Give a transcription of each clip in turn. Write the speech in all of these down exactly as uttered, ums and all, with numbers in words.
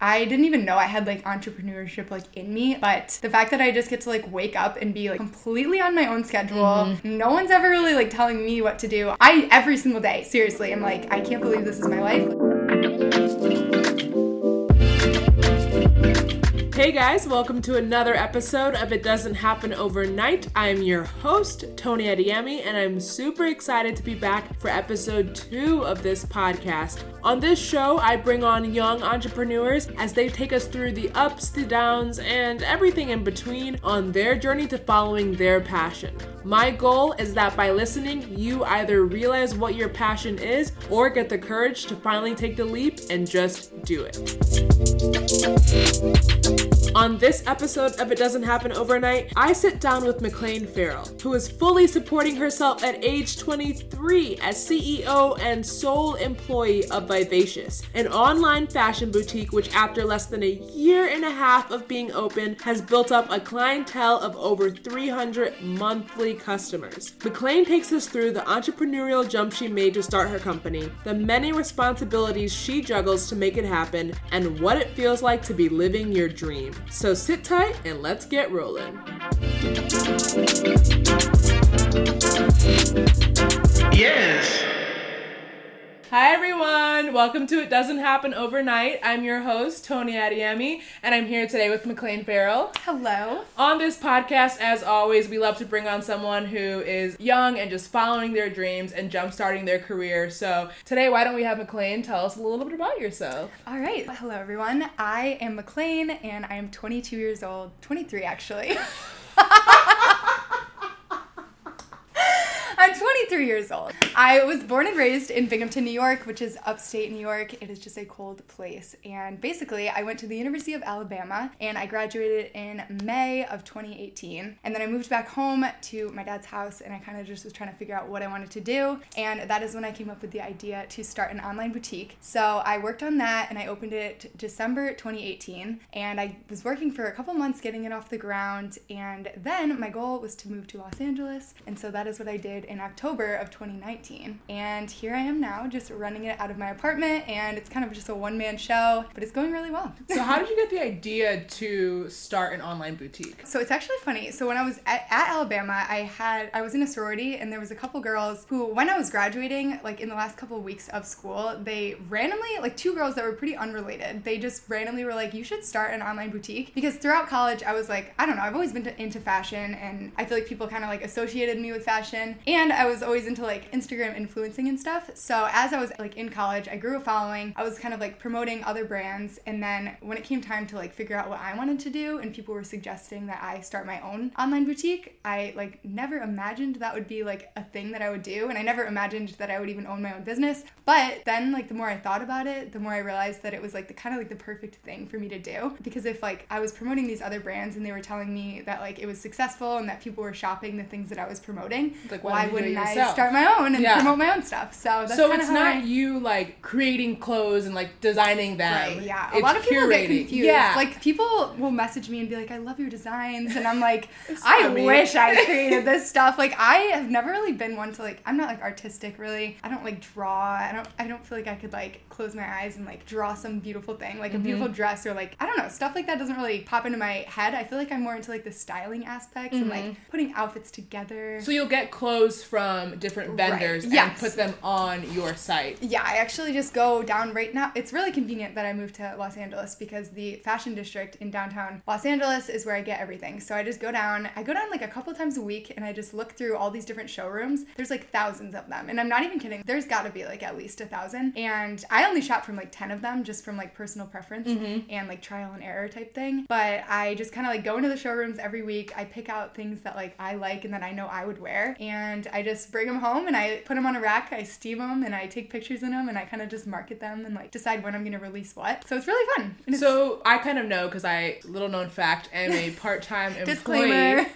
I didn't even know I had like entrepreneurship like in me, but the fact that I just get to like wake up and be like completely on my own schedule, mm-hmm. no one's ever really like telling me what to do. I, every single day, seriously, I'm like, I can't believe this is my life. Hey guys, welcome to another episode of It Doesn't Happen Overnight. I'm your host, Toni Adeyemi, and I'm super excited to be back for episode two of this podcast. On this show, I bring on young entrepreneurs as they take us through the ups, the downs, and everything in between on their journey to following their passion. My goal is that by listening, you either realize what your passion is or get the courage to finally take the leap and just do it. On this episode of It Doesn't Happen Overnight, I sit down with McLean Farrell, who is fully supporting herself at age twenty-three as C E O and sole employee of Vivacious, an online fashion boutique which after less than a year and a half of being open has built up a clientele of over three hundred monthly customers. McLean takes us through the entrepreneurial jump she made to start her company, the many responsibilities she juggles to make it happen, and what it feels like to be living your dream. So sit tight and let's get rolling. Yes! Hi everyone, welcome to It Doesn't Happen Overnight. I'm your host, Toni Adeyemi, and I'm here today with McLean Farrell. Hello. On this podcast, as always, we love to bring on someone who is young and just following their dreams and jump-starting their career. So today, why don't we have McLean tell us a little bit about yourself. All right. Well, hello everyone. I am McLean, and I am twenty-two years old. twenty-three, actually. I'm twenty-three years old. I was born and raised in Binghamton, New York, which is upstate New York. It is just a cold place. And basically, I went to the University of Alabama, and I graduated in May of twenty eighteen. And then I moved back home to my dad's house, and I kind of just was trying to figure out what I wanted to do. And that is when I came up with the idea to start an online boutique. So I worked on that, and I opened it December twenty eighteen. And I was working for a couple months getting it off the ground. And then my goal was to move to Los Angeles. And so that is what I did in October of twenty nineteen. And here I am now, just running it out of my apartment, and it's kind of just a one-man show, but it's going really well. So how did you get the idea to start an online boutique? So it's actually funny. So when I was at, at Alabama, I had I was in a sorority, and there was a couple girls who, when I was graduating, like in the last couple of weeks of school, they randomly, like two girls that were pretty unrelated, they just randomly were like, you should start an online boutique. Because throughout college, I was like, I don't know, I've always been to, into fashion, and I feel like people kind of like associated me with fashion. And And I was always into like Instagram influencing and stuff. So as I was like in college, I grew a following. I was kind of like promoting other brands. And then when it came time to like figure out what I wanted to do, and people were suggesting that I start my own online boutique, I like never imagined that would be like a thing that I would do. And I never imagined that I would even own my own business. But then like the more I thought about it, the more I realized that it was like the kind of like the perfect thing for me to do. Because if like I was promoting these other brands and they were telling me that like it was successful and that people were shopping the things that I was promoting, like why Why wouldn't I start my own and yeah. promote my own stuff? So that's so it's not I... you like creating clothes and like designing them. Right, yeah. It's a lot of people curating. Get confused. Yeah. Like people will message me and be like, I love your designs. And I'm like, I funny. wish I created this stuff. Like I have never really been one to like, I'm not like artistic really. I don't like draw. I don't I don't feel like I could like close my eyes and like draw some beautiful thing, like mm-hmm. a beautiful dress or like, I don't know, stuff like that doesn't really pop into my head. I feel like I'm more into like the styling aspects mm-hmm. and like putting outfits together. So you'll get clothes from different vendors right. yes. and put them on your site. Yeah, I actually just go down right now. It's really convenient that I moved to Los Angeles because the fashion district in downtown Los Angeles is where I get everything. So I just go down. I go down like a couple times a week and I just look through all these different showrooms. There's like thousands of them. And I'm not even kidding. There's got to be like at least a thousand. And I only shop from like ten of them just from like personal preference mm-hmm. and like trial and error type thing. But I just kind of like go into the showrooms every week. I pick out things that like I like and that I know I would wear. And And I just bring them home and I put them on a rack, I steam them and I take pictures in them and I kind of just market them and like decide when I'm going to release what. So it's really fun. It's so I kind of know because I, little known fact, am a part-time employee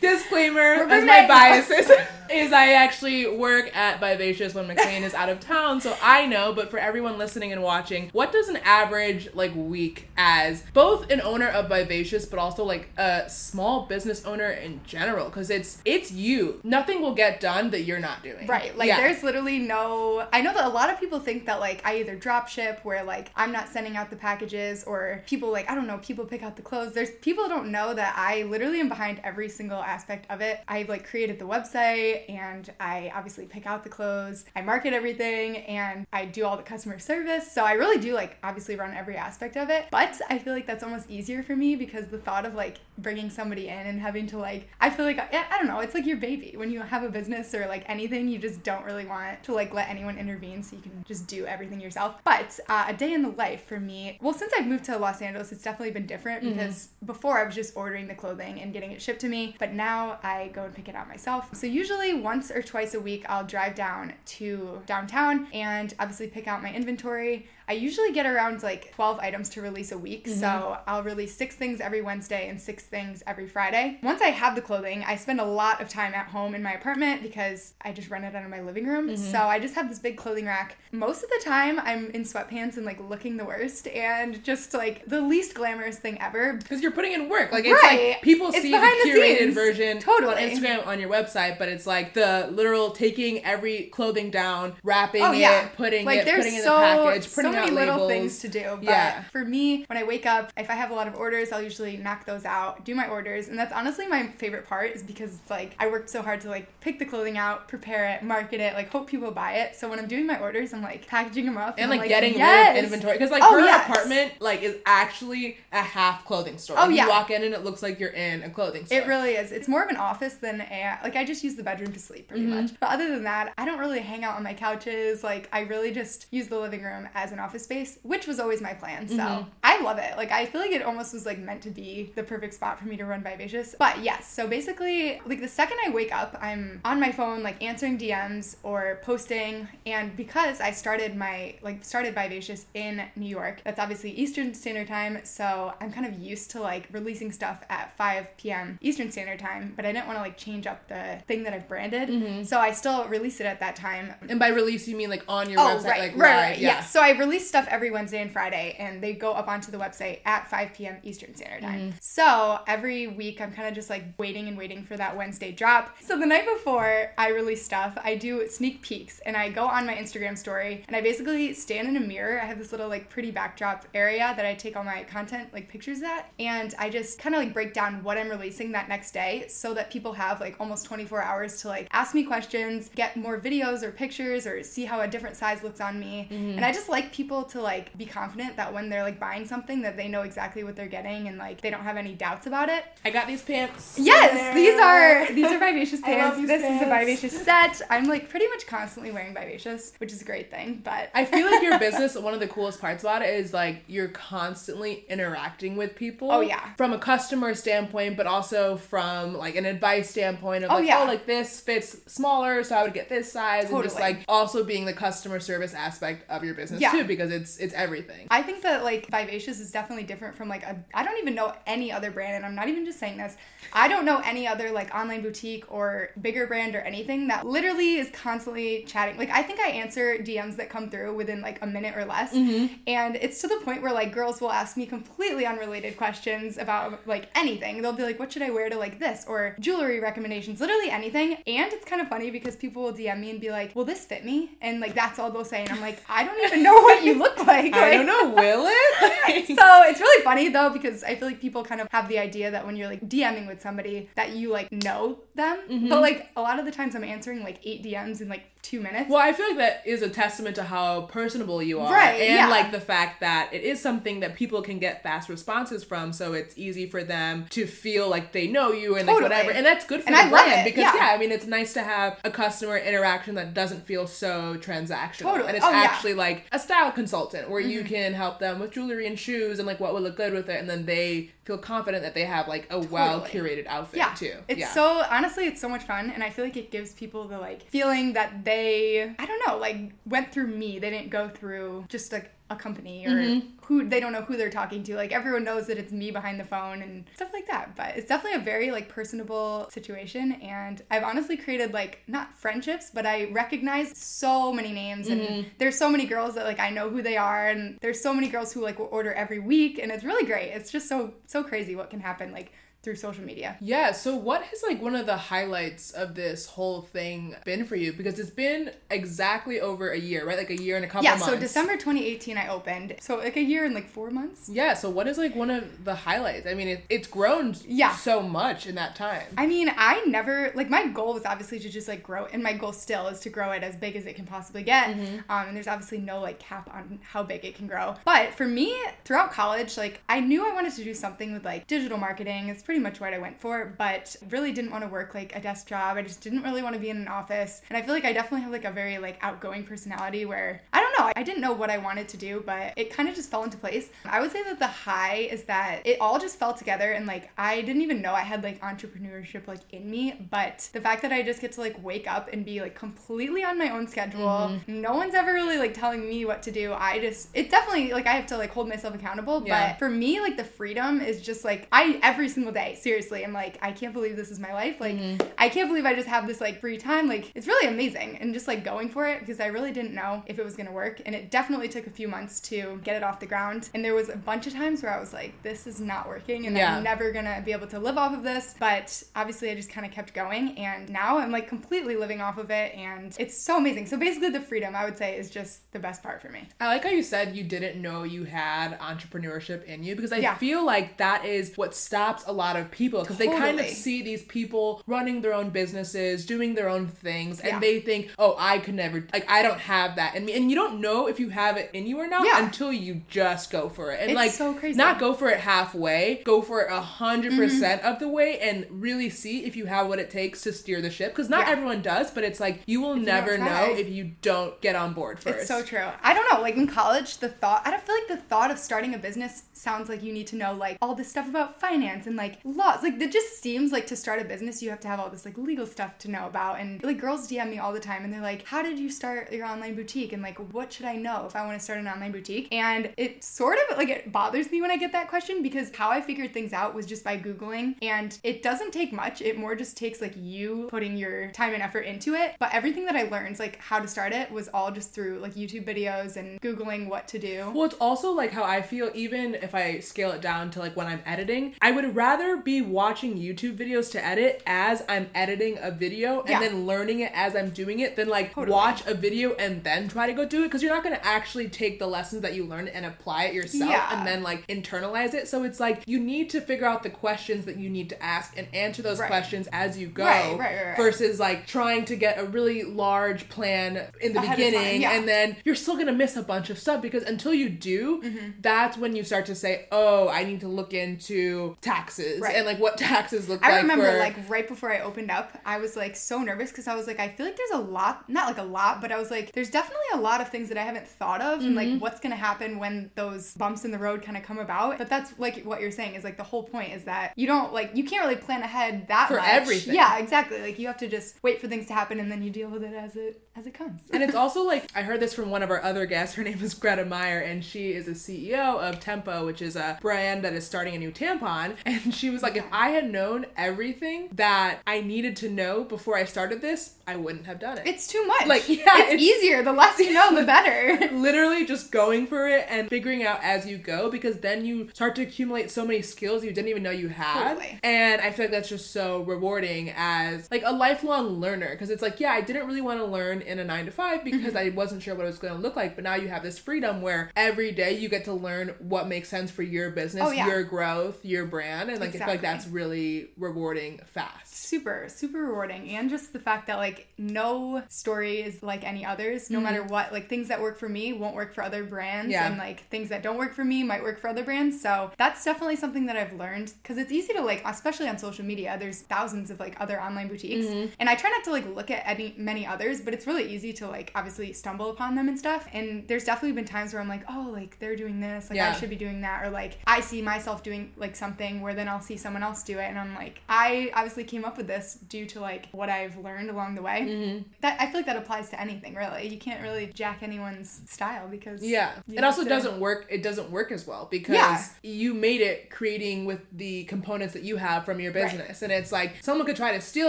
Disclaimer, as my biases is I actually work at Vivacious when McLean is out of town, so I know, but for everyone listening and watching, what does an average, like, week as both an owner of Vivacious, but also, like, a small business owner in general? Because it's, it's you. Nothing will get done that you're not doing. Right. Like, yeah. There's literally no... I know that a lot of people think that, like, I either drop ship where, like, I'm not sending out the packages, or people, like, I don't know, people pick out the clothes. There's people don't know that I literally am behind every single aspect of it. I've, like, created the website, and I obviously pick out the clothes. I market everything, and I do all the customer service. So I really do, like, obviously run every aspect of it. But I feel like that's almost easier for me because the thought of, like, bringing somebody in and having to, like, I feel like, I, I don't know, it's like your baby. When you have a business or, like, anything, you just don't really want to, like, let anyone intervene, so you can just do everything yourself. But uh, a day in the life for me, well, since I've moved to Los Angeles, it's definitely been different because mm-hmm. before I was just ordering the clothing and getting it shipped to me, but now I go and pick it out myself. So usually once or twice a week, I'll drive down to downtown and obviously pick out my inventory. I usually get around, like, twelve items to release a week, mm-hmm. so I'll release six things every Wednesday and six things every Friday. Once I have the clothing, I spend a lot of time at home in my apartment because I just run it out of my living room, mm-hmm. so I just have this big clothing rack. Most of the time, I'm in sweatpants and, like, looking the worst and just, like, the least glamorous thing ever. Because you're putting in work. Like, it's right. like, people it's see the curated scenes. version totally. on Instagram, on your website, but it's, like, the literal taking every clothing down, wrapping oh, yeah. it, putting like, it, putting it so, in the package, putting so many little labels. Things to do, but yeah. for me, when I wake up, if I have a lot of orders, I'll usually knock those out, do my orders, and that's honestly my favorite part, is because it's like I worked so hard to, like, pick the clothing out, prepare it, market it, like, hope people buy it. So when I'm doing my orders, I'm like packaging them up and, and like, like getting yes. rid of inventory, because like oh, her yes. apartment like is actually a half clothing store. Oh yeah, you walk in and it looks like you're in a clothing store. It really is. It's more of an office than a like I just use the bedroom to sleep pretty mm-hmm. much. But other than that, I don't really hang out on my couches. Like I really just use the living room as an office space, which was always my plan, so mm-hmm. I love it. Like I feel like it almost was like meant to be the perfect spot for me to run Vivacious. But yes, so basically like the second I wake up, I'm on my phone like answering D Ms or posting. And because I started my like started Vivacious in New York, that's obviously Eastern Standard Time, so I'm kind of used to like releasing stuff at five p.m. Eastern Standard Time, but I didn't want to like change up the thing that I've branded, mm-hmm. so I still release it at that time. And by release you mean like on your oh, website right, like right, live right, yeah. yeah so I release release stuff every Wednesday and Friday, and they go up onto the website at five p.m. Eastern Standard Time. Mm-hmm. So every week I'm kind of just like waiting and waiting for that Wednesday drop. So the night before I release stuff, I do sneak peeks and I go on my Instagram story and I basically stand in a mirror. I have this little like pretty backdrop area that I take all my content like pictures at, and I just kind of like break down what I'm releasing that next day so that people have like almost twenty-four hours to like ask me questions, get more videos or pictures, or see how a different size looks on me. Mm-hmm. And I just like people to like be confident that when they're like buying something that they know exactly what they're getting and like they don't have any doubts about it. I got these pants. Yes, these are these are Vivacious pants. This pants. is a Vivacious set. I'm like pretty much constantly wearing Vivacious, which is a great thing. But I feel like your business, one of the coolest parts about it is like you're constantly interacting with people. Oh yeah. From a customer standpoint, but also from like an advice standpoint of oh, like yeah. oh like this fits smaller, so I would get this size. Totally. And just like also being the customer service aspect of your business yeah. too. Because it's it's everything. I think that like Vivacious is definitely different from like a I don't even know any other brand, and I'm not even just saying this. I don't know any other like online boutique or bigger brand or anything that literally is constantly chatting. Like I think I answer D Ms that come through within like a minute or less, mm-hmm. and it's to the point where like girls will ask me completely unrelated questions about like anything. They'll be like, what should I wear to like this, or jewelry recommendations, literally anything. And it's kind of funny because people will D M me and be like, will this fit me? And like that's all they'll say, and I'm like, I don't even know what you look like. like I don't know, will it? So it's really funny though, because I feel like people kind of have the idea that when you're like DMing with somebody that you like know them, mm-hmm. but like a lot of the times I'm answering like eight D Ms in like two minutes. Well, I feel like that is a testament to how personable you are, right, and yeah. like the fact that it is something that people can get fast responses from, so it's easy for them to feel like they know you and totally. like whatever, and that's good for and the I brand love it. because yeah. yeah, I mean it's nice to have a customer interaction that doesn't feel so transactional, totally. and it's oh, actually yeah. like a style consultant where mm-hmm. you can help them with jewelry and shoes and like what would look good with it, and then they feel confident that they have like a totally. well curated outfit yeah. too. It's yeah. so honestly, it's so much fun, and I feel like it gives people the like feeling that they They, I don't know, like went through me. They didn't go through just like a company or mm-hmm. who they don't know who they're talking to. Like, everyone knows that it's me behind the phone and stuff like that. But it's definitely a very, like, personable situation. And I've honestly created, like, not friendships, but I recognize so many names. Mm-hmm. And there's so many girls that, like, I know who they are. And there's so many girls who, like, will order every week. And it's really great. It's just so, so crazy what can happen, like, through social media. Yeah, so what has, like, one of the highlights of this whole thing been for you? Because it's been exactly over a year, right? Like, a year and a couple yeah, months. Yeah, so December twenty eighteen I opened. So, like, a year and, like, four months. Yeah, so what is, like, one of the highlights? I mean, it, it's grown yeah. so much in that time. I mean, I never, like, my goal was obviously to just, like, grow, and my goal still is to grow it as big as it can possibly get. Mm-hmm. Um, and there's obviously no, like, cap on how big it can grow. But for me, throughout college, like, I knew I wanted to do something with, like, digital marketing. It's pretty much what I went for, but really didn't want to work like a desk job. I just didn't really want to be in an office. And I feel like I definitely have like a very like outgoing personality where I don't know, I didn't know what I wanted to do, but it kind of just fell into place. I would say that the high is that it all just fell together, and like I didn't even know I had like entrepreneurship like in me, but the fact that I just get to like wake up and be like completely on my own schedule, mm-hmm. no one's ever really like telling me what to do. I just, it definitely like I have to like hold myself accountable, yeah. but for me like the freedom is just like I every single day seriously, I'm like, I can't believe this is my life. Like, mm-hmm. I can't believe I just have this like free time. Like, it's really amazing. And just like going for it, because I really didn't know if it was gonna work. And it definitely took a few months to get it off the ground. And there was a bunch of times where I was like, this is not working, and yeah. I'm never gonna be able to live off of this. But obviously I just kind of kept going, and now I'm like completely living off of it, and it's so amazing. So basically the freedom, I would say, is just the best part for me. I like how you said you didn't know you had entrepreneurship in you, because I yeah. feel like that is what stops a lot of people, because totally. They kind of see these people running their own businesses, doing their own things, and yeah. they think, oh, I could never, like, I don't have that. And, and you don't know if you have it in you or not yeah. until you just go for it. And it's like, so crazy. Not go for it halfway, go for it one hundred percent mm-hmm. of the way, and really see if you have what it takes to steer the ship, because not yeah. everyone does, but it's like, you will if never you know if you don't get on board first. It's so true. I don't know, like in college, the thought, I don't feel like the thought of starting a business sounds like you need to know like all this stuff about finance and like laws. Like, it just seems like to start a business, you have to have all this, like, legal stuff to know about. And, like, girls D M me all the time, and they're like, how did you start your online boutique? And, like, what should I know if I want to start an online boutique? And it sort of, like, it bothers me when I get that question, because how I figured things out was just by Googling. And it doesn't take much. It more just takes, like, you putting your time and effort into it. But everything that I learned, like, how to start it was all just through, like, YouTube videos and Googling what to do. Well, it's also, like, how I feel, even if I scale it down to, like, when I'm editing, I would rather be watching YouTube videos to edit as I'm editing a video and yeah. then learning it as I'm doing it than like totally. Watch a video and then try to go do it, because you're not going to actually take the lessons that you learn and apply it yourself yeah. and then like internalize it. So it's like you need to figure out the questions that you need to ask and answer those right. questions as you go right, right, right, right. versus like trying to get a really large plan in the ahead beginning of time, yeah. and then you're still going to miss a bunch of stuff, because until you do, mm-hmm. that's when you start to say, oh, I need to look into taxes. Right. And like what taxes look like. I remember for... like right before I opened up, I was like so nervous, because I was like, I feel like there's a lot, not like a lot, but I was like, there's definitely a lot of things that I haven't thought of, mm-hmm. and like what's going to happen when those bumps in the road kind of come about. But that's like what you're saying is like the whole point is that you don't like, you can't really plan ahead that for much. For everything. Yeah, exactly. Like you have to just wait for things to happen, and then you deal with it as it as it comes. And it's also like, I heard this from one of our other guests. Her name is Greta Meyer, and she is a C E O of Tempo, which is a brand that is starting a new tampon. And she She was like, if I had known everything that I needed to know before I started this, I wouldn't have done it. It's too much. Like, yeah, it's, it's easier. The less you know, the better. Literally just going for it and figuring out as you go, because then you start to accumulate so many skills you didn't even know you had. Totally. And I feel like that's just so rewarding as like a lifelong learner, because it's like, yeah, I didn't really want to learn in a nine to five because I wasn't sure what it was going to look like. But now you have this freedom where every day you get to learn what makes sense for your business, oh, yeah. your growth, your brand. And like, exactly. I feel like that's really rewarding fast. Super, super rewarding. And just the fact that like, Like, no story is like any others, no mm. matter what. Like, things that work for me won't work for other brands. Yeah. And, like, things that don't work for me might work for other brands. So that's definitely something that I've learned. Because it's easy to, like, especially on social media, there's thousands of, like, other online boutiques. Mm-hmm. And I try not to, like, look at any many others, but it's really easy to, like, obviously stumble upon them and stuff. And there's definitely been times where I'm like, oh, like, they're doing this. Like, yeah. I should be doing that. Or, like, I see myself doing, like, something where then I'll see someone else do it, and I'm like, I obviously came up with this due to like what I've learned along the way. Mm-hmm. That I feel like that applies to anything, really. You can't really jack anyone's style because yeah, it also to... doesn't work. It doesn't work as well because yeah. you made it creating with the components that you have from your business, right. and it's like someone could try to steal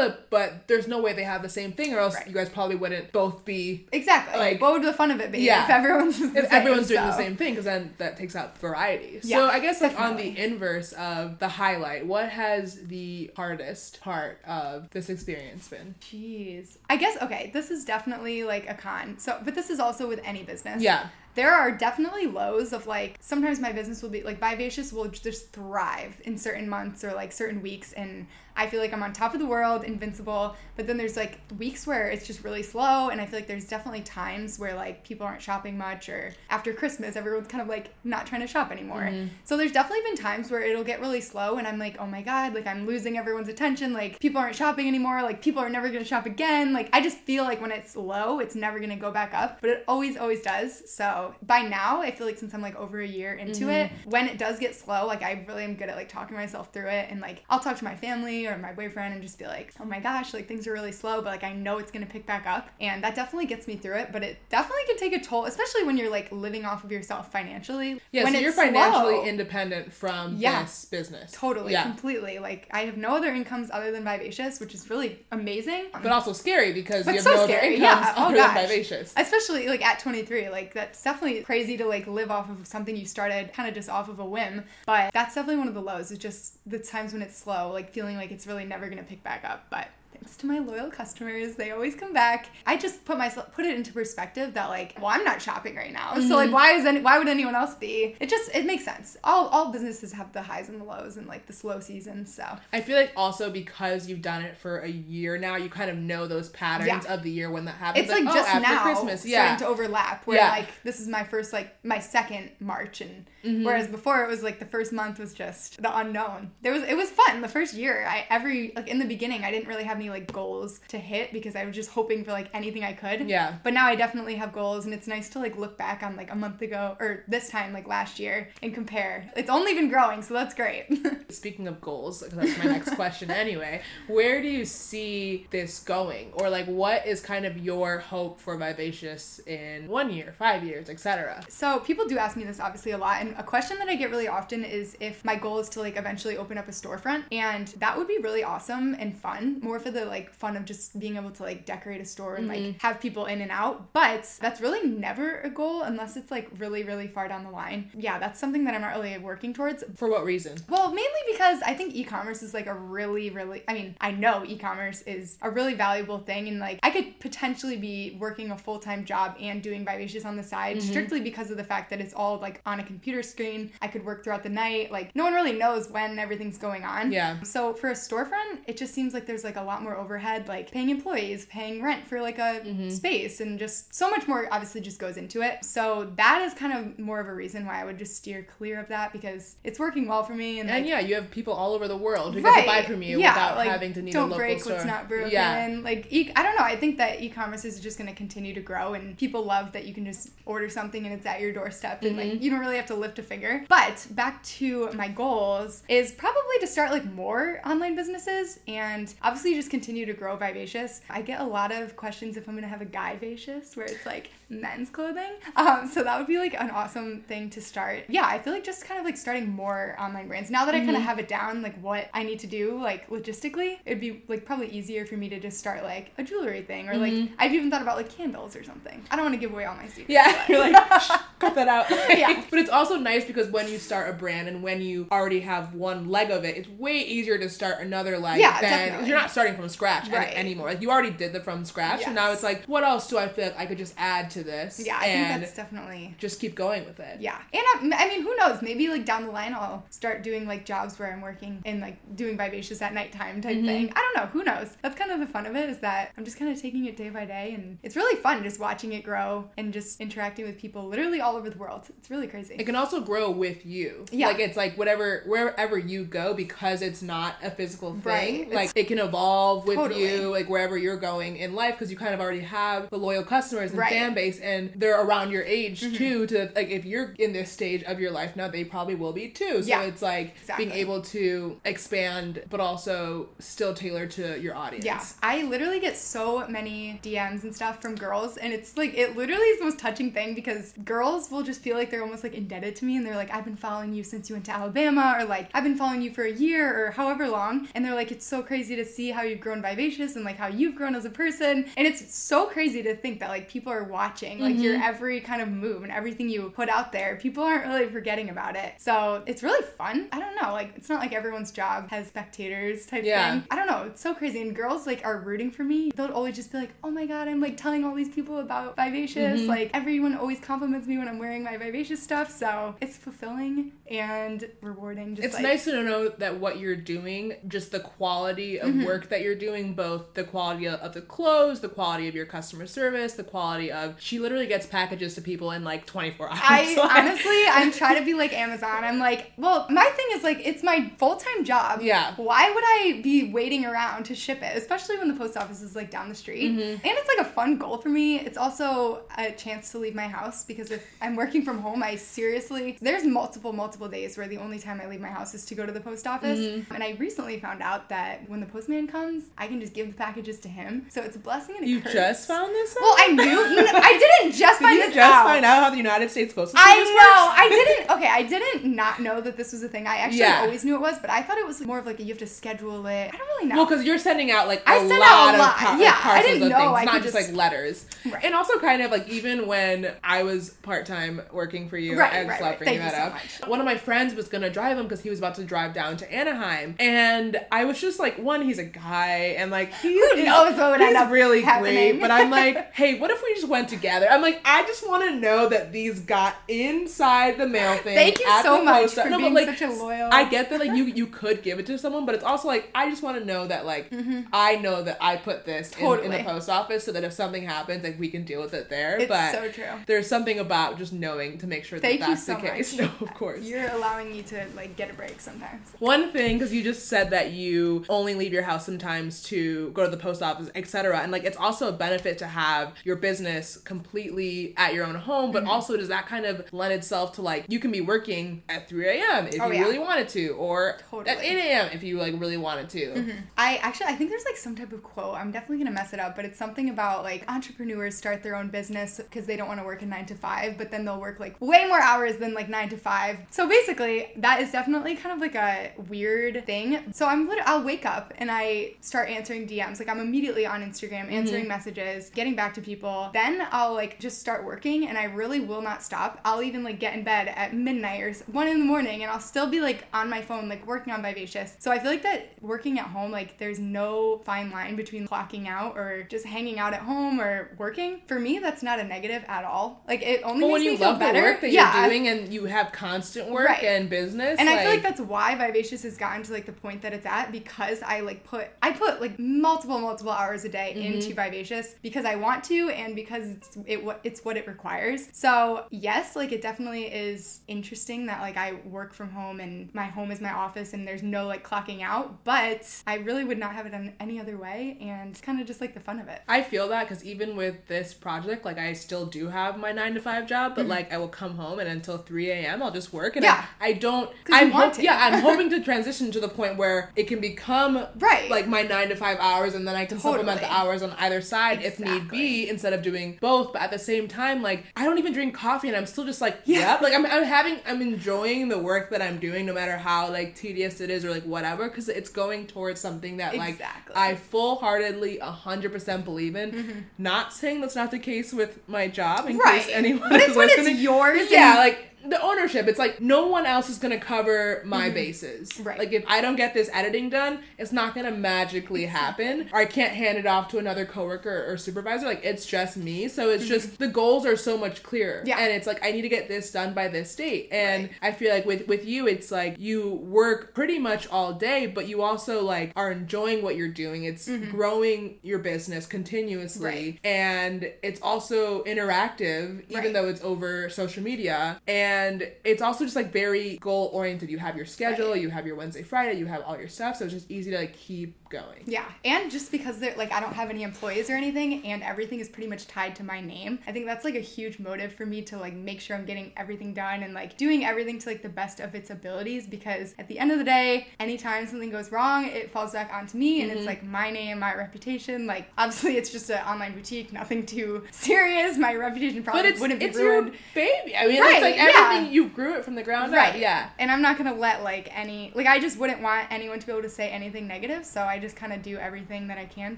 it, but there's no way they have the same thing, or else right. you guys probably wouldn't both be exactly. Like, what would the fun of it be yeah. if everyone's if everyone's doing so. the same thing? Because then that takes out variety. Yeah, so I guess like definitely. On the inverse of the highlight, what has the hardest part of this experience been? Jeez, I guess okay. This is definitely like a con. So, but this is also with any business. Yeah. There are definitely lows of like, sometimes my business will be like, Vivacious will just thrive in certain months or like certain weeks. And I feel like I'm on top of the world, invincible. But then there's like weeks where it's just really slow. And I feel like there's definitely times where like people aren't shopping much, or after Christmas, everyone's kind of like not trying to shop anymore. Mm-hmm. So there's definitely been times where it'll get really slow and I'm like, oh my God, like I'm losing everyone's attention. Like people aren't shopping anymore. Like people are never going to shop again. Like I just feel like when it's low, it's never going to go back up, but it always, always does. So by now, I feel like since I'm like over a year into mm-hmm. it, when it does get slow, like I really am good at like talking myself through it, and like I'll talk to my family or my boyfriend and just be like, oh my gosh, like things are really slow, but like I know it's gonna pick back up, and that definitely gets me through it. But it definitely can take a toll, especially when you're like living off of yourself financially. Yeah, when so it's you're financially slow, independent from yeah, this business. Totally, yeah. completely. Like I have no other incomes other than Vivacious, which is really amazing, but um, also scary because you have so no scary. other incomes yeah. other oh, than Vivacious. Especially like at twenty-three, like that's definitely crazy to like live off of something you started kind of just off of a whim, but that's definitely one of the lows. It's just the times when it's slow, like feeling like it's really never going to pick back up, but thanks to my loyal customers, they always come back. I just put myself put it into perspective that like, well, I'm not shopping right now, mm-hmm. so like why is any, why would anyone else be? It just it makes sense. All all businesses have the highs and the lows and like the slow seasons. So I feel like also because you've done it for a year now, you kind of know those patterns yeah. of the year when that happens. It's like, like oh, just after now Christmas, yeah, starting to overlap. Where yeah. like this is my first like my second March, and mm-hmm. whereas before it was like the first month was just the unknown. There was it was fun the first year. I every like in the beginning I didn't really have any like goals to hit because I was just hoping for like anything I could. Yeah. But now I definitely have goals, and it's nice to like look back on like a month ago or this time like last year and compare. It's only been growing, so that's great. Speaking of goals, because that's my next question anyway, where do you see this going? Or like what is kind of your hope for Vivacious in one year, five years, et cetera? So people do ask me this obviously a lot, and a question that I get really often is if my goal is to like eventually open up a storefront, and that would be really awesome and fun. More for the like fun of just being able to like decorate a store and mm-hmm. like have people in and out, but that's really never a goal unless it's like really really far down the line. Yeah, that's something that I'm not really working towards. For what reason? Well, mainly because I think e-commerce is like a really really I mean I know e-commerce is a really valuable thing, and like I could potentially be working a full-time job and doing Vivacious on the side mm-hmm. strictly because of the fact that it's all like on a computer screen. I could work throughout the night, like no one really knows when everything's going on. Yeah. So for a storefront, it just seems like there's like a lot more overhead, like paying employees, paying rent for like a mm-hmm. space, and just so much more obviously just goes into it. So that is kind of more of a reason why I would just steer clear of that, because it's working well for me. And, and like, yeah, you have people all over the world who right. get to buy from you yeah, without like, having to need a local store. Don't break what's not broken. Yeah. Like e- I don't know. I think that e-commerce is just going to continue to grow, and people love that you can just order something and it's at your doorstep mm-hmm. and like you don't really have to lift a finger. But back to my goals is probably to start like more online businesses, and obviously just continue to grow Vivacious. I get a lot of questions if I'm gonna have a Guyvacious, where it's like men's clothing. Um, so that would be like an awesome thing to start. Yeah, I feel like just kind of like starting more online brands. Now that mm-hmm. I kind of have it down, like what I need to do, like logistically, it'd be like probably easier for me to just start like a jewelry thing, or like mm-hmm. I've even thought about like candles or something. I don't want to give away all my secrets. Yeah, but. You're like, shh, cut that out. Yeah. But it's also nice because when you start a brand and when you already have one leg of it, it's way easier to start another leg. Yeah, than definitely. You're not starting from scratch right. any, anymore. Like you already did the from scratch, yes. and now it's like, what else do I feel like I could just add to this? Yeah, I and think that's definitely just keep going with it. Yeah, and I, I mean, who knows? Maybe like down the line, I'll start doing like jobs where I'm working and like doing Vivacious at nighttime type mm-hmm. thing. I don't know. Who knows? That's kind of the fun of it, is that I'm just kind of taking it day by day, and it's really fun just watching it grow and just interacting with people literally all over the world. It's really crazy. It can also grow with you. Yeah, like it's like whatever wherever you go, because it's not a physical thing. Right. Like it's, it can evolve. evolve with totally. you, like wherever you're going in life, because you kind of already have the loyal customers and right. fan base, and they're around your age mm-hmm. too, to like, if you're in this stage of your life now, they probably will be too. So yeah. it's like exactly. being able to expand, but also still tailor to your audience. Yeah. I literally get so many D Ms and stuff from girls, and it's like, it literally is the most touching thing, because girls will just feel like they're almost like indebted to me, and they're like, I've been following you since you went to Alabama, or like, I've been following you for a year or however long, and they're like, it's so crazy to see how you've grown Vivacious and like how you've grown as a person. And it's so crazy to think that like people are watching like mm-hmm. your every kind of move and everything you put out there. People aren't really forgetting about it, so it's really fun. I don't know, like it's not like everyone's job has spectators type yeah. thing. I don't know, it's so crazy. And girls like are rooting for me. They'll always just be like, oh my god, I'm like telling all these people about Vivacious mm-hmm. like everyone always compliments me when I'm wearing my Vivacious stuff. So it's fulfilling and rewarding. Just, it's like, nice to know that what you're doing, just the quality of mm-hmm. work that you're doing, both the quality of the clothes, the quality of your customer service, the quality of, she literally gets packages to people in like twenty-four hours. I like, honestly I'm trying to be like Amazon. I'm like, well, my thing is like, it's my full-time job. Yeah, why would I be waiting around to ship it, especially when the post office is like down the street mm-hmm. and it's like a fun goal for me. It's also a chance to leave my house, because if I'm working from home, I seriously, there's multiple multiple days where the only time I leave my house is to go to the post office mm-hmm. and I recently found out that when the postman comes, I can just give the packages to him. So it's a blessing and a you curse. Just found this out? Well, I knew I didn't just Did find this just out. Just find out how the United States Postal Service I know works? I didn't okay I didn't not know that this was a thing. I actually yeah. always knew it was, but I thought it was more of like, you have to schedule it. I don't really know. Well, because you're sending out like a I send lot out a lot. of par- yeah, like, parcels I didn't of know. things, I not just like letters. Right. And also kind of like, even when I was part-time working for you, right, I was right, right. bringing that so up. Much. One of my friends was going to drive him because he was about to drive down to Anaheim, and I was just like, one, he's a guy, and like he Who is, knows what would he's end up really happening. Great, but I'm like, hey, what if we just went together? I'm like, I just want to know that these got inside the mail thing. Thank you so much for no, being like, such a loyal. I get that like you you could give it to someone, but it's also like, I just want to know that like mm-hmm. I know that I put this totally. in, in the post office, so that if something happens, like we can deal with it there. It's but so true. There's something about just knowing to make sure that Thank that's so the much. case. No, of course. You're allowing me to like get a break sometimes. One thing, because you just said that you only leave your house sometimes to go to the post office, et cetera, and like it's also a benefit to have your business completely at your own home, but mm-hmm. also does that kind of lend itself to like, you can be working at three a.m. if oh, you yeah. really wanted to, or totally. at eight a.m. if you like really wanted to. Mm-hmm. I actually I think there's like some type of quote, I'm definitely gonna mess it up, but it's something about like entrepreneurs start their own business because they don't want to work a nine to five, but then they'll work like way more hours than like nine to five. So basically, that is definitely kind of like a weird thing. So I'm literally, I'll wake up and I start answering D Ms. Like I'm immediately on Instagram answering mm-hmm. messages, getting back to people. Then I'll like just start working, and I really will not stop. I'll even like get in bed at midnight or one in the morning, and I'll still be like on my phone like working on Vivacious. So I feel like that working at home, like there's no fine line between clocking out or just hanging out at home or working. For me, that's not a negative at all. Like it only well, makes me feel better. When you love the work that yeah. you're doing and you have constant work right. and business. And like, I feel like that's why Vivacious has gotten to like the point that it's at, because I like put, I put like multiple, multiple hours a day mm-hmm. into Vivacious because I want to, and because it's, it, it's what it requires. So yes, like it definitely is interesting that like I work from home and my home is my office and there's no like clocking out, but I really would not have it done any other way, and it's kind of just like the fun of it. I feel that because even with this project, like I still do have my nine to five job, but mm-hmm. like I will come home and until three a.m. I'll just work, and yeah. I, I don't I'm ho- yeah I'm hoping to transition to the point where it can become right. like my nine to five hours, and then I can totally. supplement the hours on either side exactly. if need be, instead of doing both. But at the same time, like I don't even drink coffee, and I'm still just like yeah yep. like I'm I'm having I'm enjoying the work that I'm doing, no matter how like tedious it is or like whatever, because it's going towards something that like exactly. I full-heartedly one hundred percent believe in. Mm-hmm. Not saying that's not the case with my job, in right. case anyone but is listening. But it's when it's yours. Yeah, and- like the ownership, it's like no one else is gonna cover my mm-hmm. bases. Right. Like if I don't get this editing done, it's not gonna magically exactly. happen, or I can't hand it off to another coworker or supervisor. Like it's just me. So it's mm-hmm. just the goals are so much clearer. Yeah. And it's like, I need to get this done by this date. And right. I feel like with with you, it's like you work pretty much all day, but you also like are enjoying what you're doing. It's mm-hmm. growing your business continuously, right. and it's also interactive, even right. though it's over social media. And And it's also just like very goal oriented. You have your schedule, right. You have your Wednesday, Friday, you have all your stuff. So it's just easy to like keep going. Yeah. And just because they're like, I don't have any employees or anything, and everything is pretty much tied to my name. I think that's like a huge motive for me to like make sure I'm getting everything done and like doing everything to like the best of its abilities, because at the end of the day, anytime something goes wrong, it falls back onto me, and mm-hmm. it's like my name, my reputation. Like obviously it's just an online boutique, nothing too serious. My reputation probably wouldn't be it's ruined. Your baby. I mean, right. It's like everything, yeah. You grew it from the ground right. up. Yeah. And I'm not going to let like any, like I just wouldn't want anyone to be able to say anything negative. So I just kind of do everything that I can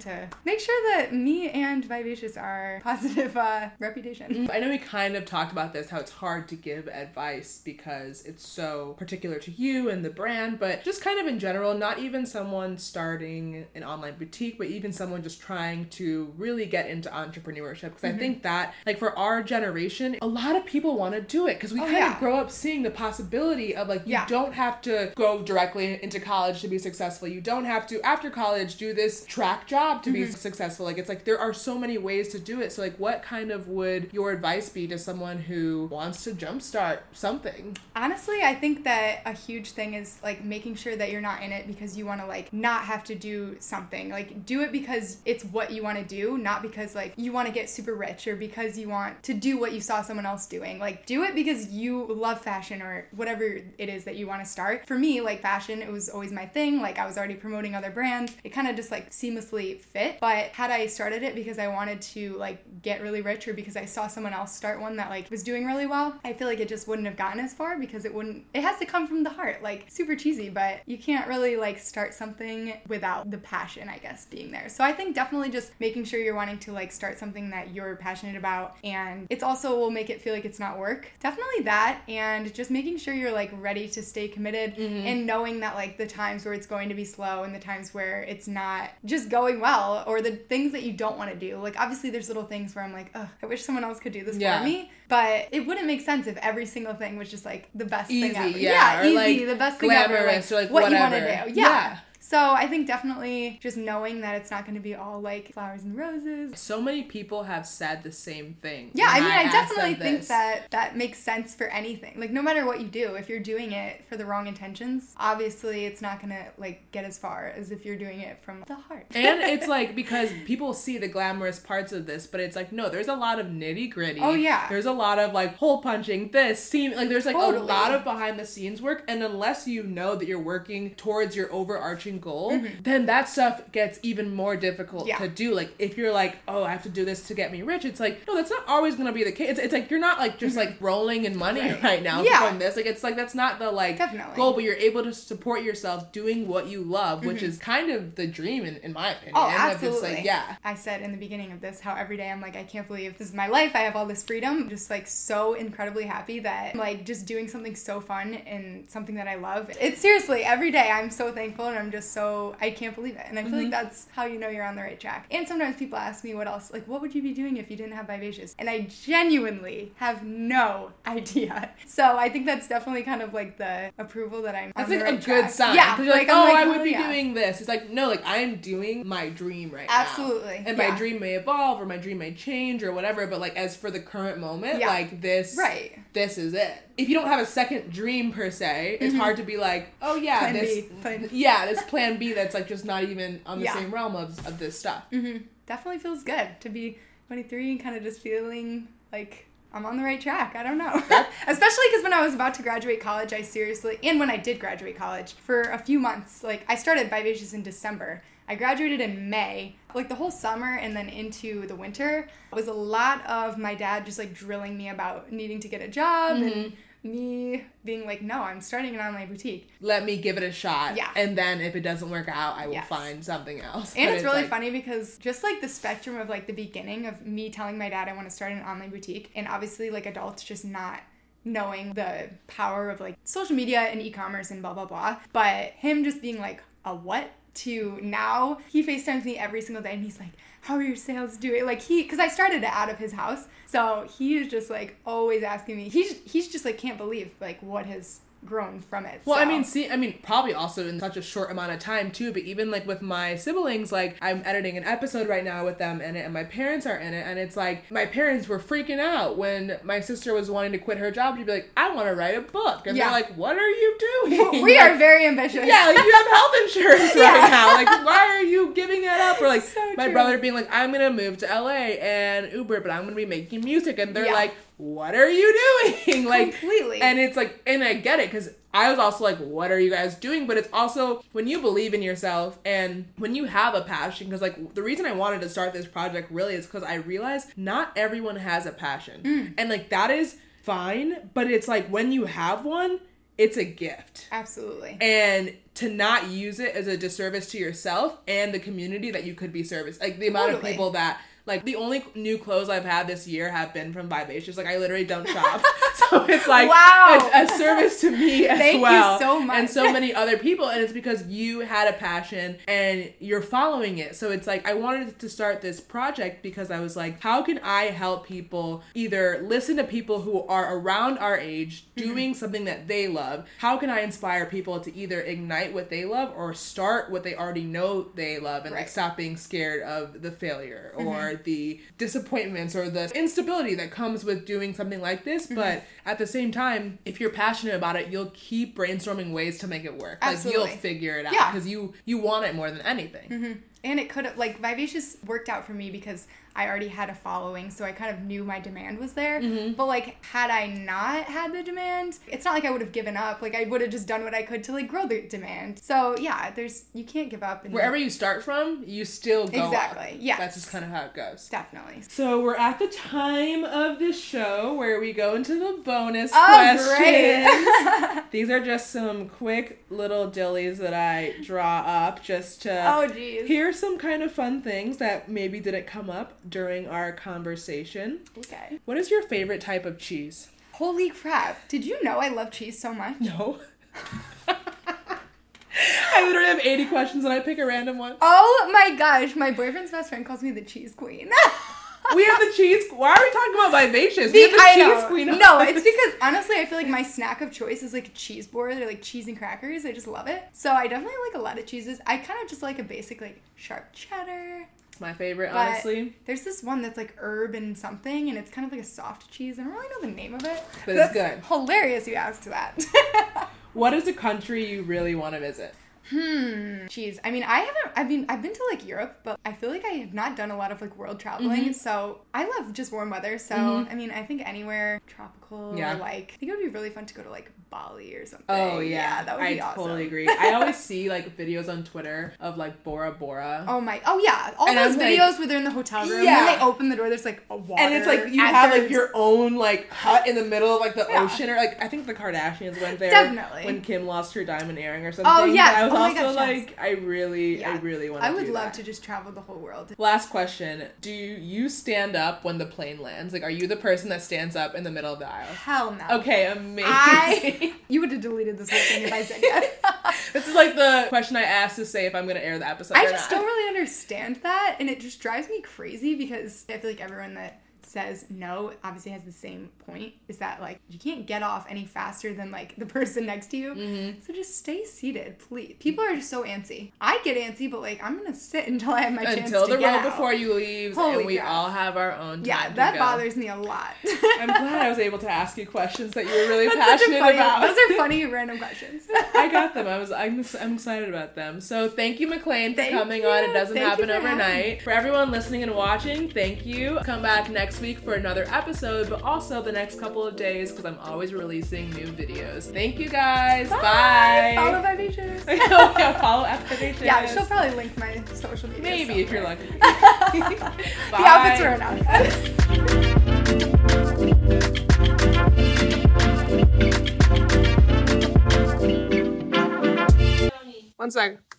to make sure that me and Vivacious are positive uh, reputation. I know we kind of talked about this, how it's hard to give advice because it's so particular to you and the brand, but just kind of in general, not even someone starting an online boutique, but even someone just trying to really get into entrepreneurship. Because mm-hmm. I think that like for our generation, a lot of people want to do it because we oh, kind yeah. of grow up seeing the possibility of like, you yeah. don't have to go directly into college to be successful. You don't have to, after college, do this track job to mm-hmm. be successful. Like it's like there are so many ways to do it. So like what kind of would your advice be to someone who wants to jumpstart something? Honestly, I think that a huge thing is like making sure that you're not in it because you want to like not have to do something. Like do it because it's what you want to do, not because like you want to get super rich or because you want to do what you saw someone else doing. Like do it because you love fashion or whatever it is that you want to start. For me, like fashion, it was always my thing. Like I was already promoting other brands. It kind of just like seamlessly fit. But had I started it because I wanted to like get really rich or because I saw someone else start one that like was doing really well, I feel like it just wouldn't have gotten as far because it wouldn't, it has to come from the heart. Like super cheesy, but you can't really like start something without the passion, I guess, being there. So I think definitely just making sure you're wanting to like start something that you're passionate about, and it's also will make it feel like it's not work. Definitely that, and just making sure you're like ready to stay committed mm-hmm. and knowing that like the times where it's going to be slow and the times where it's not just going well, or the things that you don't want to do. Like obviously there's little things where I'm like, oh, I wish someone else could do this yeah. for me, but it wouldn't make sense if every single thing was just like the best easy, thing ever. Yeah, yeah easy, like, the best thing ever. Like, or like what whatever. You want to do. Yeah. yeah. So I think definitely just knowing that it's not going to be all like flowers and roses. So many people have said the same thing. Yeah, I mean, I, I definitely think that that makes sense for anything. Like no matter what you do, if you're doing it for the wrong intentions, obviously it's not going to like get as far as if you're doing it from the heart. And it's like, because people see the glamorous parts of this, but it's like, no, there's a lot of nitty gritty. Oh yeah. There's a lot of like hole punching this seam. Like there's like totally. A lot of behind the scenes work. And unless you know that you're working towards your overarching goal, mm-hmm. then that stuff gets even more difficult yeah. to do. Like if you're like, oh, I have to do this to get me rich, it's like, no, that's not always gonna be the case. It's, it's like you're not like just mm-hmm. like rolling in money right, right now yeah. from this. Like it's like that's not the like Definitely. goal, but you're able to support yourself doing what you love, mm-hmm. which is kind of the dream in, in my opinion. Oh, absolutely. It's like, yeah. I said in the beginning of this how every day I'm like, I can't believe this is my life. I have all this freedom. I'm just like so incredibly happy that I'm like just doing something so fun and something that I love. It's seriously every day I'm so thankful, and I'm just so I can't believe it. And I feel mm-hmm. like that's how you know you're on the right track. And sometimes people ask me what else, like what would you be doing if you didn't have Vivacious? And I genuinely have no idea. So I think that's definitely kind of like the approval that I'm that's on like the right a track. Good sign. Yeah. Because you're like, like oh, like, I would well, be yeah. doing this. It's like, no, like I'm doing my dream right Absolutely. now. Absolutely. And yeah. my dream may evolve or my dream may change or whatever, but like as for the current moment, yeah. like this, right. this is it. If you don't have a second dream per se, it's mm-hmm. hard to be like, oh yeah, plan this, B. Plan yeah, this plan B that's like just not even on the yeah. same realm of of this stuff. Mm-hmm. Definitely feels good to be twenty-three and kind of just feeling like I'm on the right track. I don't know. Especially because when I was about to graduate college, I seriously, and when I did graduate college, for a few months, like I started Vivacious in December. I graduated in May. Like the whole summer and then into the winter was a lot of my dad just like drilling me about needing to get a job mm-hmm. and me being like, no, I'm starting an online boutique. Let me give it a shot. Yeah. And then if it doesn't work out, I will yes. find something else. And it's, it's really like... funny because just like the spectrum of like the beginning of me telling my dad I want to start an online boutique, and obviously like adults just not knowing the power of like social media and e-commerce and blah, blah, blah. But him just being like, a what? To now, he FaceTimes me every single day and he's like, how are your sales doing? Like he, because I started it out of his house. So he's just like always asking me. He's, he's just like can't believe like what his grown from it. Well, so. I mean, see, I mean, probably also in such a short amount of time too, but even like with my siblings, like I'm editing an episode right now with them in it, and my parents are in it, and it's like my parents were freaking out when my sister was wanting to quit her job. She'd be like, I want to write a book. And yeah. they're like, what are you doing? We like, are very ambitious. Yeah, like, you have health insurance yeah. right now. Like, why are you giving that up? Or like so my true. brother being like, I'm going to move to L A and Uber, but I'm going to be making music. And they're yeah. like, what are you doing? Like, completely. And it's like, and I get it, because I was also like, what are you guys doing? But it's also when you believe in yourself and when you have a passion, because like the reason I wanted to start this project really is because I realized not everyone has a passion. Mm. And like that is fine, but it's like when you have one, it's a gift. Absolutely. And to not use it as a disservice to yourself and the community that you could be serviced. Like the amount totally. of people that... Like, the only new clothes I've had this year have been from Vivacious. Like, I literally don't shop. So it's like wow. a, a service to me as Thank well. Thank you so much. And so many other people. And it's because you had a passion and you're following it. So it's like, I wanted to start this project because I was like, how can I help people either listen to people who are around our age doing mm-hmm. something that they love? How can I inspire people to either ignite what they love or start what they already know they love and right. like stop being scared of the failure or mm-hmm. the disappointments or the instability that comes with doing something like this, mm-hmm. but at the same time, if you're passionate about it, you'll keep brainstorming ways to make it work. Absolutely. Like, you'll figure it out because yeah. you you want it more than anything. Mm-hmm. And it could have, like, Vivacious worked out for me because I already had a following, so I kind of knew my demand was there. Mm-hmm. But, like, had I not had the demand, it's not like I would have given up. Like, I would have just done what I could to, like, grow the demand. So, yeah, there's, you can't give up. And wherever you start from, you still go Exactly, up. Yes. That's just kind of how it goes. Definitely. So, we're at the time of this show where we go into the bonus oh, questions. Great. These are just some quick little dillies that I draw up just to oh, geez. hear some kind of fun things that maybe didn't come up during our conversation. Okay. What is your favorite type of cheese? Holy crap. Did you know I love cheese so much? No. I literally have eighty questions and I pick a random one. Oh my gosh. My boyfriend's best friend calls me the cheese queen. We have the cheese... Why are we talking about Vivacious? The, we have the I cheese know. queen. On. No, it's because, honestly, I feel like my snack of choice is like a cheese board or like cheese and crackers. I just love it. So I definitely like a lot of cheeses. I kind of just like a basic like sharp cheddar. It's my favorite, but honestly. There's this one that's like herb and something, and it's kind of like a soft cheese. I don't really know the name of it. But that's it's good. Hilarious you asked that. What is a country you really want to visit? Hmm. Jeez. I mean, I haven't, I mean, I've been to like Europe, but I feel like I have not done a lot of like world traveling. Mm-hmm. So I love just warm weather. So, mm-hmm. I mean, I think anywhere tropical yeah. or like, I think it would be really fun to go to like Bali or something. Oh, yeah. yeah that would I be awesome. I totally agree. I always see like videos on Twitter of like Bora Bora. Oh my, oh yeah. All and those I'm videos like, where they're in the hotel room yeah. when they open the door, there's like a water. And it's like you have like your own like hut in the middle of like the yeah. ocean or like, I think the Kardashians went there. Definitely. When Kim lost her diamond earring or something. Oh, yeah. Oh also, gosh, like, yes. I really, yeah. I really want to I would do love that. to just travel the whole world. Last question. Do you stand up when the plane lands? Like, are you the person that stands up in the middle of the aisle? Hell no. Okay, amazing. I... You would have deleted this whole thing if I said yes. This is, like, the question I asked to say if I'm going to air the episode I or just not. Don't really understand that, and it just drives me crazy because I feel like everyone that says no obviously has the same point, is that like you can't get off any faster than like the person next to you, mm-hmm. so just stay seated, please. People are just so antsy. I get antsy, but like I'm gonna sit until I have my until chance until the to get road out. Before you leaves. Holy and we God. All have our own time yeah that bothers me a lot. I'm glad I was able to ask you questions that you were really passionate funny, about. Those are funny random questions. I got them. I was I'm, I'm excited about them. So thank you, McLean, for thank coming you. on It Doesn't thank Happen Overnight. For everyone listening and watching, thank you. Come back next week for another episode, but also the next couple of days because I'm always releasing new videos. Thank you guys. Bye. Bye. Follow Vivacious. I know, yeah, follow Vivacious. Yeah, she'll probably link my social media. Maybe somewhere. If you're lucky. Bye. The outfits are enough. One sec.